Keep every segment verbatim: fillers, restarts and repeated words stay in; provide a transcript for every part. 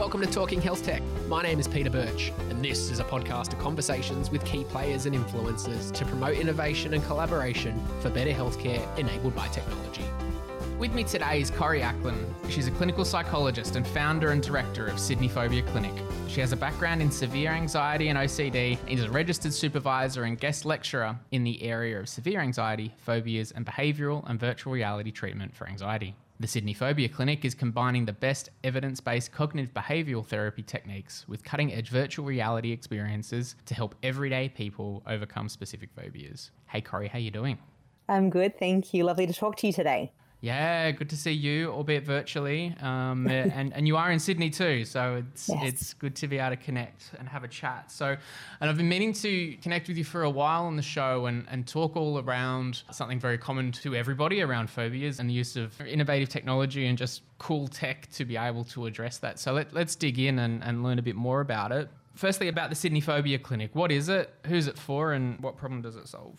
Welcome to Talking Health Tech. My name is Peter Birch, and this is a podcast of conversations with key players and influencers to promote innovation and collaboration for better healthcare enabled by technology. With me today is Corrie Ackland. She's a clinical psychologist and founder and director of Sydney Phobia Clinic. She has a background in severe anxiety and O C D and is a registered supervisor and guest lecturer in the area of severe anxiety, phobias, and behavioural and virtual reality treatment for anxiety. The Sydney Phobia Clinic is combining the best evidence-based cognitive behavioural therapy techniques with cutting-edge virtual reality experiences to help everyday people overcome specific phobias. Hey, Corrie, how are you doing? I'm good, thank you. Lovely to talk to you today. Yeah, good to see you, albeit virtually. Um, and, and you are in Sydney too, so it's yes. It's good to be able to connect and have a chat. So, and I've been meaning to connect with you for a while on the show and, and talk all around something very common to everybody around phobias and the use of innovative technology and just cool tech to be able to address that. So let, let's dig in and, and learn a bit more about it. Firstly, about the Sydney Phobia Clinic. What is it? Who's it for? And what problem does it solve?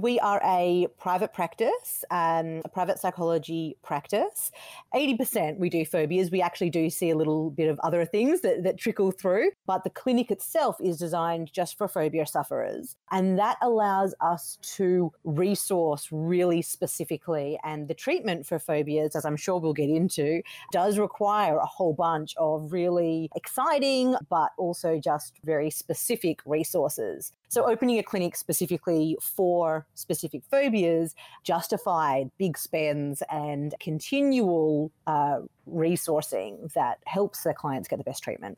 We are a private practice, um, a private psychology practice. eighty percent we do phobias. We actually do see a little bit of other things that, that trickle through, but the clinic itself is designed just for phobia sufferers. And that allows us to resource really specifically. And the treatment for phobias, as I'm sure we'll get into, does require a whole bunch of really exciting, but also just very specific resources. So opening a clinic specifically for specific phobias justified big spends and continual uh, resourcing that helps their clients get the best treatment.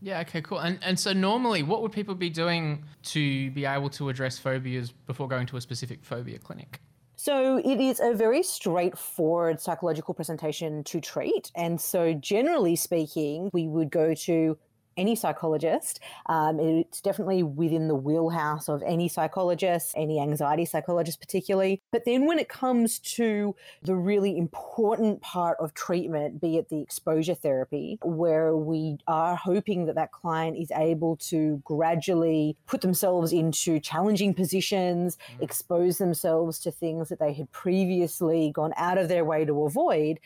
Yeah, okay, cool. And and so normally, what would people be doing to be able to address phobias before going to a specific phobia clinic? So it is a very straightforward psychological presentation to treat. And so generally speaking, we would go to any psychologist. Um, it's definitely within the wheelhouse of any psychologist, any anxiety psychologist particularly. But then when it comes to the really important part of treatment, be it the exposure therapy, where we are hoping that that client is able to gradually put themselves into challenging positions, mm. expose themselves to things that they had previously gone out of their way to avoid,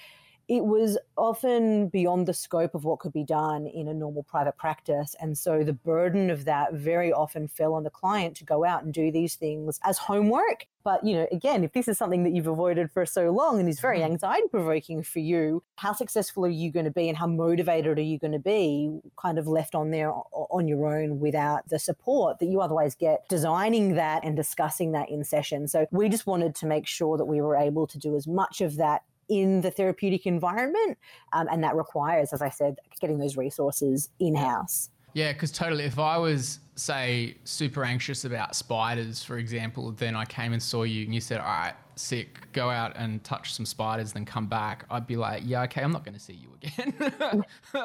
it was often beyond the scope of what could be done in a normal private practice. And so the burden of that very often fell on the client to go out and do these things as homework. But, you know, again, if this is something that you've avoided for so long and is very anxiety provoking for you, how successful are you going to be and how motivated are you going to be kind of left on there on your own without the support that you otherwise get designing that and discussing that in session? So we just wanted to make sure that we were able to do as much of that in the therapeutic environment. Um, and that requires, as I said, getting those resources in-house. Yeah, because totally. If I was, say, super anxious about spiders, for example, then I came and saw you and you said, all right, sick, go out and touch some spiders, then come back, I'd be like, yeah, okay, I'm not going to see you again.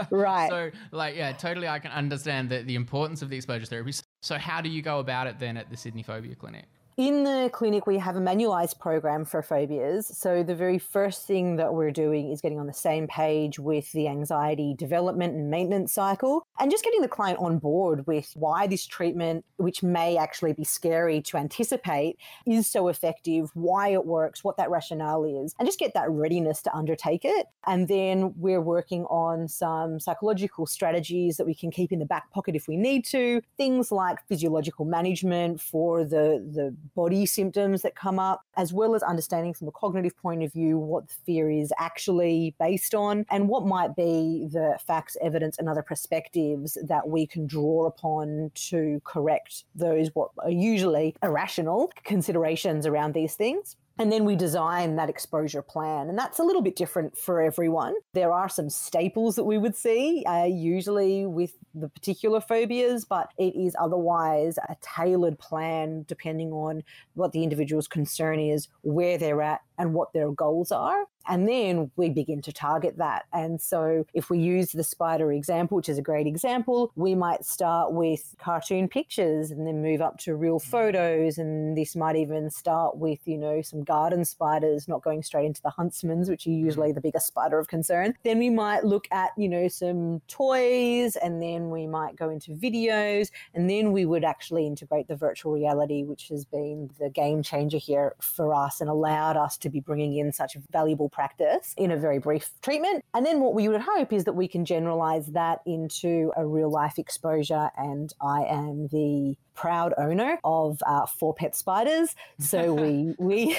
Right. So, like, yeah, totally, I can understand the, the importance of the exposure therapy. So how do you go about it then at the Sydney Phobia Clinic? In the clinic, we have a manualised program for phobias. So the very first thing that we're doing is getting on the same page with the anxiety development and maintenance cycle and just getting the client on board with why this treatment, which may actually be scary to anticipate, is so effective, why it works, what that rationale is, and just get that readiness to undertake it. And then we're working on some psychological strategies that we can keep in the back pocket if we need to, things like physiological management for the, the body symptoms that come up, as well as understanding from a cognitive point of view what the fear is actually based on and what might be the facts, evidence, and other perspectives that we can draw upon to correct those what are usually irrational considerations around these things. And then we design that exposure plan. And that's a little bit different for everyone. There are some staples that we would see, uh, usually with the particular phobias, but it is otherwise a tailored plan depending on what the individual's concern is, where they're at, and what their goals are. And then we begin to target that. And so if we use the spider example, which is a great example, we might start with cartoon pictures and then move up to real photos. And this might even start with, you know, some garden spiders, not going straight into the huntsman's, which are usually the biggest spider of concern. Then we might look at, you know, some toys, and then we might go into videos. And then we would actually integrate the virtual reality, which has been the game changer here for us and allowed us to to be bringing in such valuable practice in a very brief treatment. And then what we would hope is that we can generalise that into a real life exposure, and I am the proud owner of uh, four pet spiders. So we we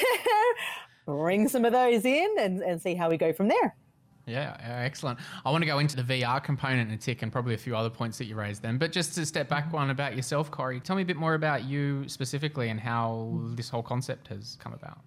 bring some of those in and, and see how we go from there. Yeah, excellent. I want to go into the V R component in a tick and probably a few other points that you raised then. But just to step back one about yourself, Corrie, tell me a bit more about you specifically and how this whole concept has come about.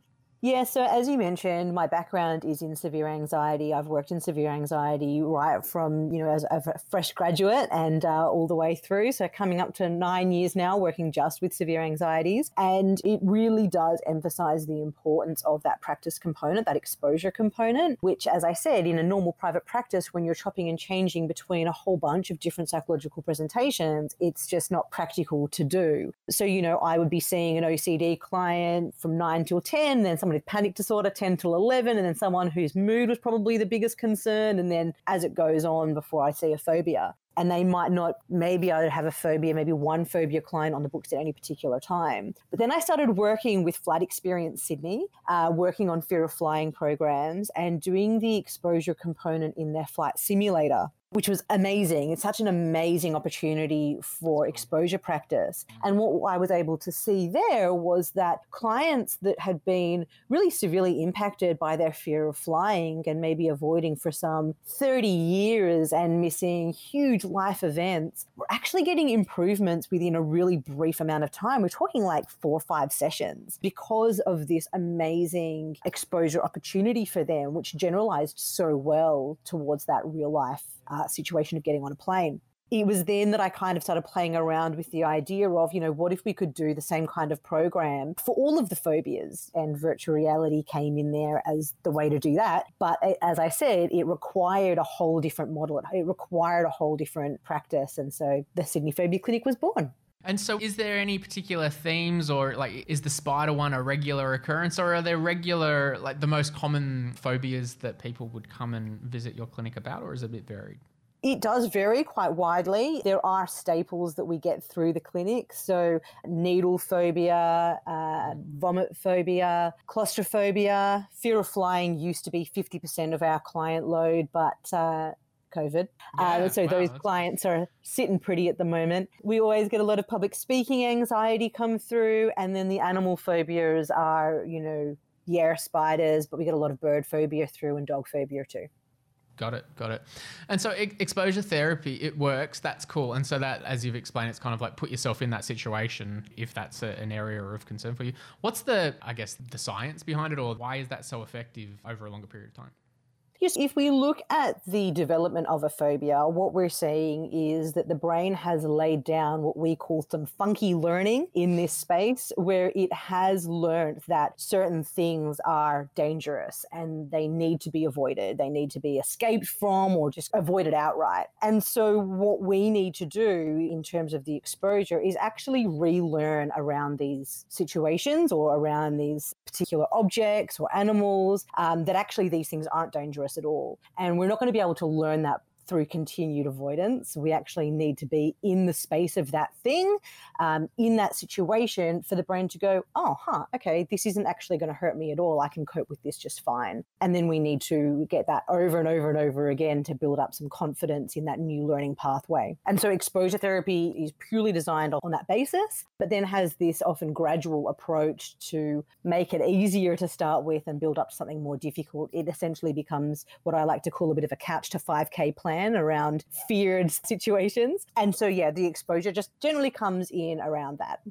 Yeah, so as you mentioned, my background is in severe anxiety. I've worked in severe anxiety right from, you know, as a fresh graduate and uh, all the way through. So coming up to nine years now working just with severe anxieties. And it really does emphasize the importance of that practice component, that exposure component, which, as I said, in a normal private practice, when you're chopping and changing between a whole bunch of different psychological presentations, it's just not practical to do. So, you know, I would be seeing an O C D client from nine till ten, then some with panic disorder ten till eleven, and then someone whose mood was probably the biggest concern, and then as it goes on before I see a phobia. And they might not, maybe I would have a phobia, maybe one phobia client on the books at any particular time. But then I started working with Flight Experience Sydney, uh, working on fear of flying programs and doing the exposure component in their flight simulator, which was amazing. It's such an amazing opportunity for exposure practice. And what I was able to see there was that clients that had been really severely impacted by their fear of flying and maybe avoiding for some thirty years and missing huge life events were actually getting improvements within a really brief amount of time. We're talking like four or five sessions because of this amazing exposure opportunity for them, which generalized so well towards that real life Uh, situation of getting on a plane. It was then that I kind of started playing around with the idea of, you know, what if we could do the same kind of program for all of the phobias, and virtual reality came in there as the way to do that. But as I said, it required a whole different model. It required a whole different practice. And so the Sydney Phobia Clinic was born. And so is there any particular themes, or like is the spider one a regular occurrence, or are there regular, like the most common phobias that people would come and visit your clinic about, or is it a bit varied? It does vary quite widely. There are staples that we get through the clinic. So needle phobia, uh, vomit phobia, claustrophobia, fear of flying used to be fifty percent of our client load, but uh COVID. Yeah, uh, so wow, those clients are sitting pretty at the moment. We always get a lot of public speaking anxiety come through. And then the animal phobias are, you know, yeah, spiders, but we get a lot of bird phobia through and dog phobia too. Got it. Got it. And so e- exposure therapy, it works. That's cool. And so that, as you've explained, it's kind of like put yourself in that situation if that's a, an area of concern for you. What's the, I guess, the science behind it, or why is that so effective over a longer period of time? Yes, if we look at the development of a phobia, what we're seeing is that the brain has laid down what we call some funky learning in this space, where it has learned that certain things are dangerous and they need to be avoided. They need to be escaped from or just avoided outright. And so what we need to do in terms of the exposure is actually relearn around these situations or around these particular objects or animals, um, that actually these things aren't dangerous at all. And we're not going to be able to learn that through continued avoidance. We actually need to be in the space of that thing, um, in that situation, for the brain to go, oh, huh, okay, this isn't actually going to hurt me at all. I can cope with this just fine. And then we need to get that over and over and over again to build up some confidence in that new learning pathway. And so exposure therapy is purely designed on that basis, but then has this often gradual approach to make it easier to start with and build up to something more difficult. It essentially becomes what I like to call a bit of a couch to five K plan around feared situations. And so, yeah, the exposure just generally comes in around that.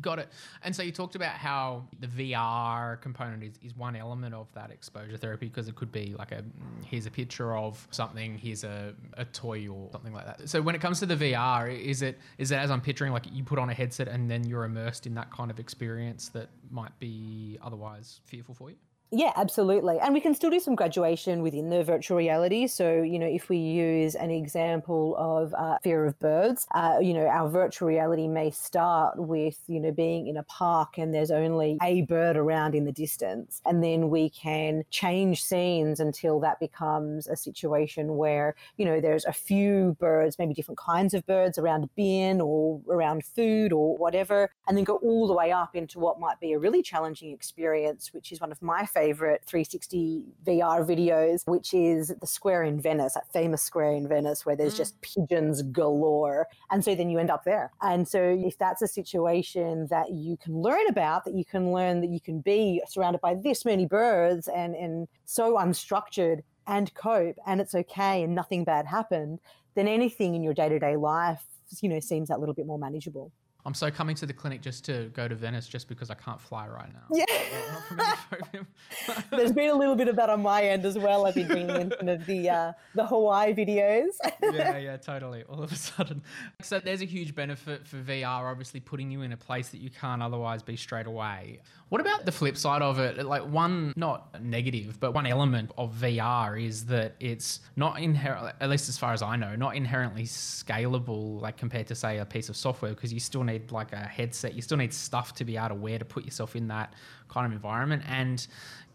Got it. And so you talked about how the V R component is, is one element of that exposure therapy, because it could be like a, here's a picture of something, here's a, a toy or something like that. So when it comes to the V R, is it is it as I'm picturing, like you put on a headset and then you're immersed in that kind of experience that might be otherwise fearful for you? Yeah, absolutely. And we can still do some graduation within the virtual reality. So, you know, if we use an example of uh, fear of birds, uh, you know, our virtual reality may start with, you know, being in a park and there's only a bird around in the distance. And then we can change scenes until that becomes a situation where, you know, there's a few birds, maybe different kinds of birds around a bin or around food or whatever, and then go all the way up into what might be a really challenging experience, which is one of my favorite favourite three sixty V R videos, which is the square in Venice, that famous square in Venice where there's mm. just pigeons galore. And so then you end up there. And so if that's a situation that you can learn about, that you can learn that you can be surrounded by this many birds and, and so unstructured and cope and it's okay and nothing bad happened, then anything in your day-to-day life, you know, seems that little bit more manageable. I'm so coming to the clinic just to go to Venice just because I can't fly right now. Yeah. There's been a little bit of that on my end as well. I've been bringing in some of the, uh, the Hawaii videos. yeah, yeah, totally. All of a sudden. So there's a huge benefit for V R, obviously putting you in a place that you can't otherwise be straight away. What about the flip side of it? Like one, not negative, but one element of V R is that it's not inherently, at least as far as I know, not inherently scalable, like compared to say a piece of software, because you still need like a headset, you still need stuff to be able to wear to put yourself in that kind of environment. And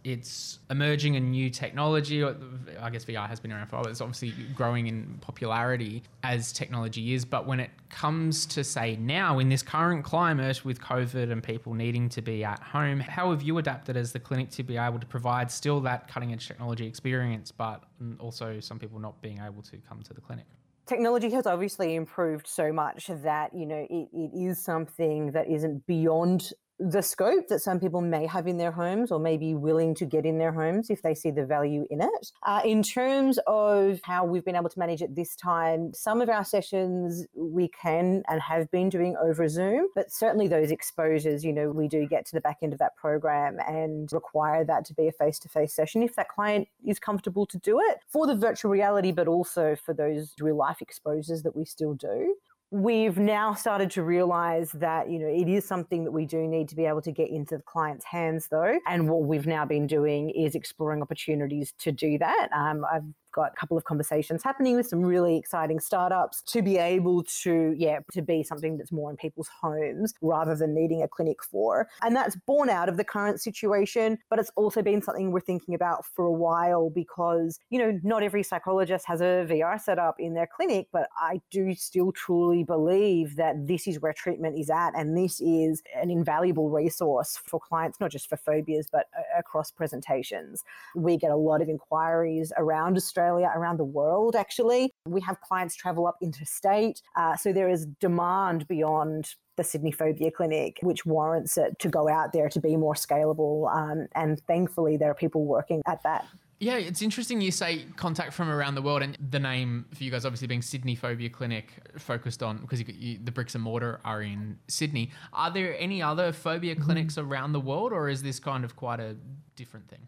it's emerging in new technology. I guess V R has been around for, it's obviously growing in popularity as technology is, but when it comes to say now in this current climate with COVID and people needing to be at home, how have you adapted as the clinic to be able to provide still that cutting edge technology experience, but also some people not being able to come to the clinic? Technology has obviously improved so much that, you know, it, it is something that isn't beyond the scope that some people may have in their homes or may be willing to get in their homes if they see the value in it. Uh, in terms of how we've been able to manage it this time, some of our sessions we can and have been doing over Zoom, but certainly those exposures, you know, we do get to the back end of that program and require that to be a face-to-face session if that client is comfortable to do it for the virtual reality, but also for those real-life exposures that we still do. We've now started to realize that, you know, it is something that we do need to be able to get into the client's hands though. And what we've now been doing is exploring opportunities to do that. Um, I've got a couple of conversations happening with some really exciting startups to be able to, yeah, to be something that's more in people's homes rather than needing a clinic for. And that's born out of the current situation, but it's also been something we're thinking about for a while because, you know, not every psychologist has a V R setup in their clinic, but I do still truly believe that this is where treatment is at and this is an invaluable resource for clients, not just for phobias, but across presentations. We get a lot of inquiries around Australia. Around the world, actually. We have clients travel up interstate. Uh, so there is demand beyond the Sydney Phobia Clinic, which warrants it to go out there to be more scalable. Um, and thankfully, there are people working at that. Yeah, it's interesting you say contact from around the world, and the name for you guys obviously being Sydney Phobia Clinic, focused on, because you, you, the bricks and mortar are in Sydney. Are there any other phobia mm-hmm. clinics around the world, or is this kind of quite a different thing?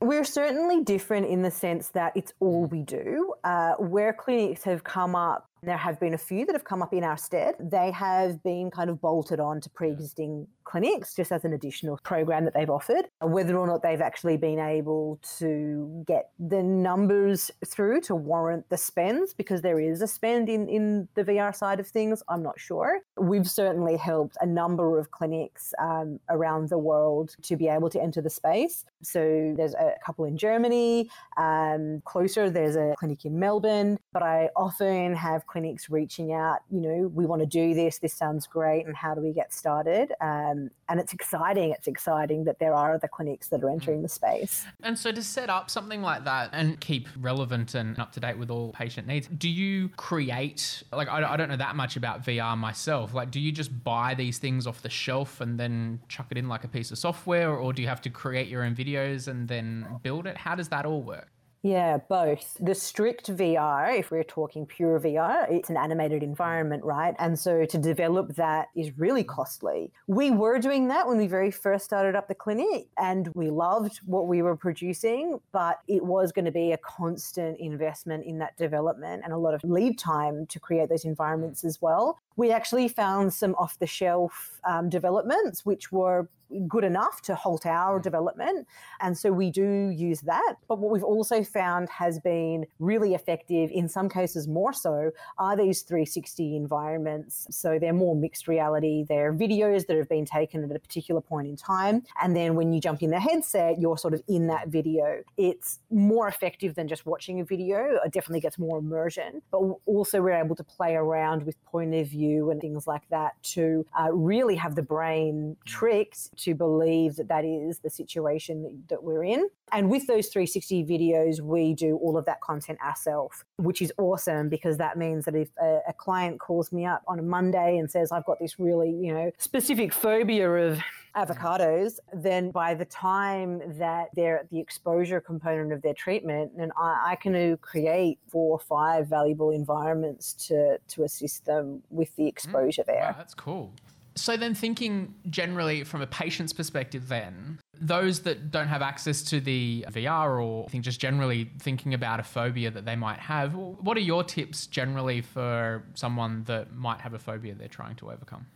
We're certainly different in the sense that it's all we do. Uh, where clinics have come up, there have been a few that have come up in our stead. They have been kind of bolted on to pre-existing clinics just as an additional program that they've offered. Whether or not they've actually been able to get the numbers through to warrant the spends, because there is a spend in, in the V R side of things, I'm not sure. We've certainly helped a number of clinics um, around the world to be able to enter the space. So there's a couple in Germany, um, closer there's a clinic in Melbourne, but I often have clinics reaching out, you know, we want to do this, this sounds great, and how do we get started? Um, and it's exciting, it's exciting that there are other clinics that are entering the space. And so to set up something like that and keep relevant and up to date with all patient needs, do you create, like I, I don't know that much about V R myself, like do you just buy these things off the shelf and then chuck it in like a piece of software, or do you have to create your own videos and then build it? How does that all work? Yeah, both. The strict V R, if we're talking pure V R, it's an animated environment, right? And so to develop that is really costly. We were doing that when we very first started up the clinic and we loved what we were producing, but it was going to be a constant investment in that development and a lot of lead time to create those environments as well. We actually found some off-the-shelf um, developments which were good enough to halt our development. And so we do use that. But what we've also found has been really effective, in some cases more so, are these three sixty environments. So they're more mixed reality. They're videos that have been taken at a particular point in time. And then when you jump in the headset, you're sort of in that video. It's more effective than just watching a video. It definitely gets more immersion. But also we're able to play around with point of view, you and things like that to uh, really have the brain tricked to believe that that is the situation that we're in. And with those three sixty videos, we do all of that content ourselves, which is awesome, because that means that if a, a client calls me up on a Monday and says, I've got this really, you know, specific phobia of avocados, then by the time that they're at the exposure component of their treatment, then I, I can create four or five valuable environments to, to assist them with the exposure mm, there. Wow, that's cool. So then thinking generally from a patient's perspective then, those that don't have access to the V R, or I think just generally thinking about a phobia that they might have, what are your tips generally for someone that might have a phobia they're trying to overcome?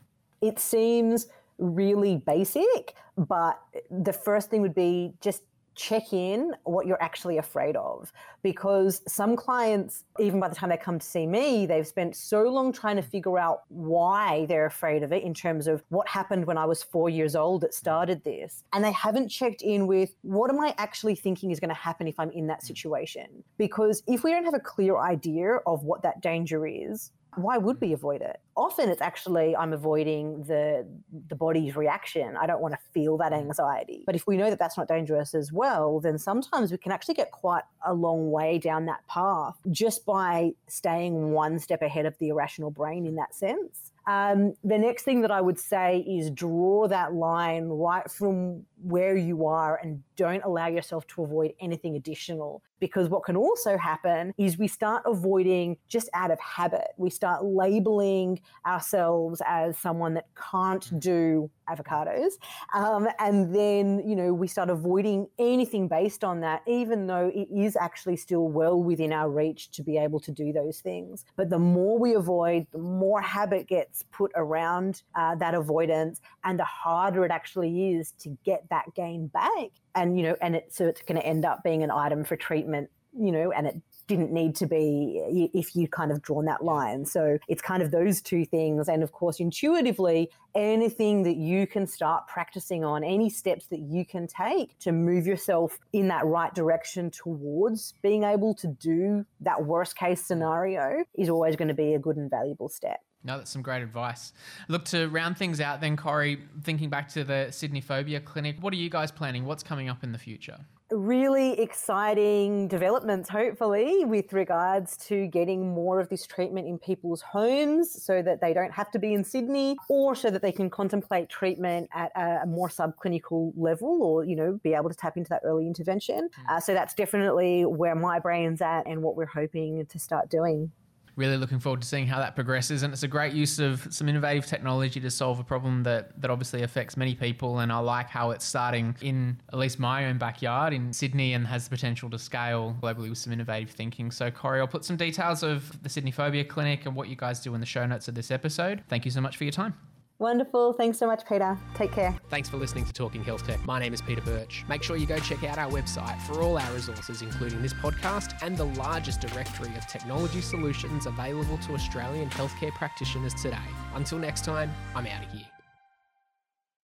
It seems really basic, but the first thing would be just check in what you're actually afraid of, because some clients, even by the time they come to see me, they've spent so long trying to figure out why they're afraid of it in terms of what happened when I was four years old that started this. And they haven't checked in with what am I actually thinking is going to happen if I'm in that situation? Because if we don't have a clear idea of what that danger is, why would we avoid it? Often it's actually I'm avoiding the the body's reaction. I don't want to feel that anxiety. But if we know that that's not dangerous as well, then sometimes we can actually get quite a long way down that path just by staying one step ahead of the irrational brain in that sense. Um, the next thing that I would say is draw that line right from where you are and don't allow yourself to avoid anything additional. Because what can also happen is we start avoiding just out of habit. We start labeling ourselves as someone that can't do avocados. Um, and then, you know, we start avoiding anything based on that, even though it is actually still well within our reach to be able to do those things. But the more we avoid, the more habit gets put around uh, that avoidance, and the harder it actually is to get that gain back. And, you know, and it, so it's going to end up being an item for treatment, you know, and it didn't need to be if you kind of drawn that line. So it's kind of those two things. And of course, intuitively, anything that you can start practicing on, any steps that you can take to move yourself in that right direction towards being able to do that worst case scenario is always going to be a good and valuable step. No, that's some great advice. Look, to round things out then, Corrie, thinking back to the Sydney Phobia Clinic, what are you guys planning? What's coming up in the future? Really exciting developments, hopefully, with regards to getting more of this treatment in people's homes so that they don't have to be in Sydney, or so that they can contemplate treatment at a more subclinical level, or, you know, be able to tap into that early intervention. Mm. Uh, so that's definitely where my brain's at and what we're hoping to start doing. Really looking forward to seeing how that progresses. And it's a great use of some innovative technology to solve a problem that, that obviously affects many people. And I like how it's starting in at least my own backyard in Sydney and has the potential to scale globally with some innovative thinking. So, Corrie, I'll put some details of the Sydney Phobia Clinic and what you guys do in the show notes of this episode. Thank you so much for your time. Wonderful. Thanks so much, Peter. Take care. Thanks for listening to Talking Health Tech. My name is Peter Birch. Make sure you go check out our website for all our resources, including this podcast and the largest directory of technology solutions available to Australian healthcare practitioners today. Until next time, I'm out of here.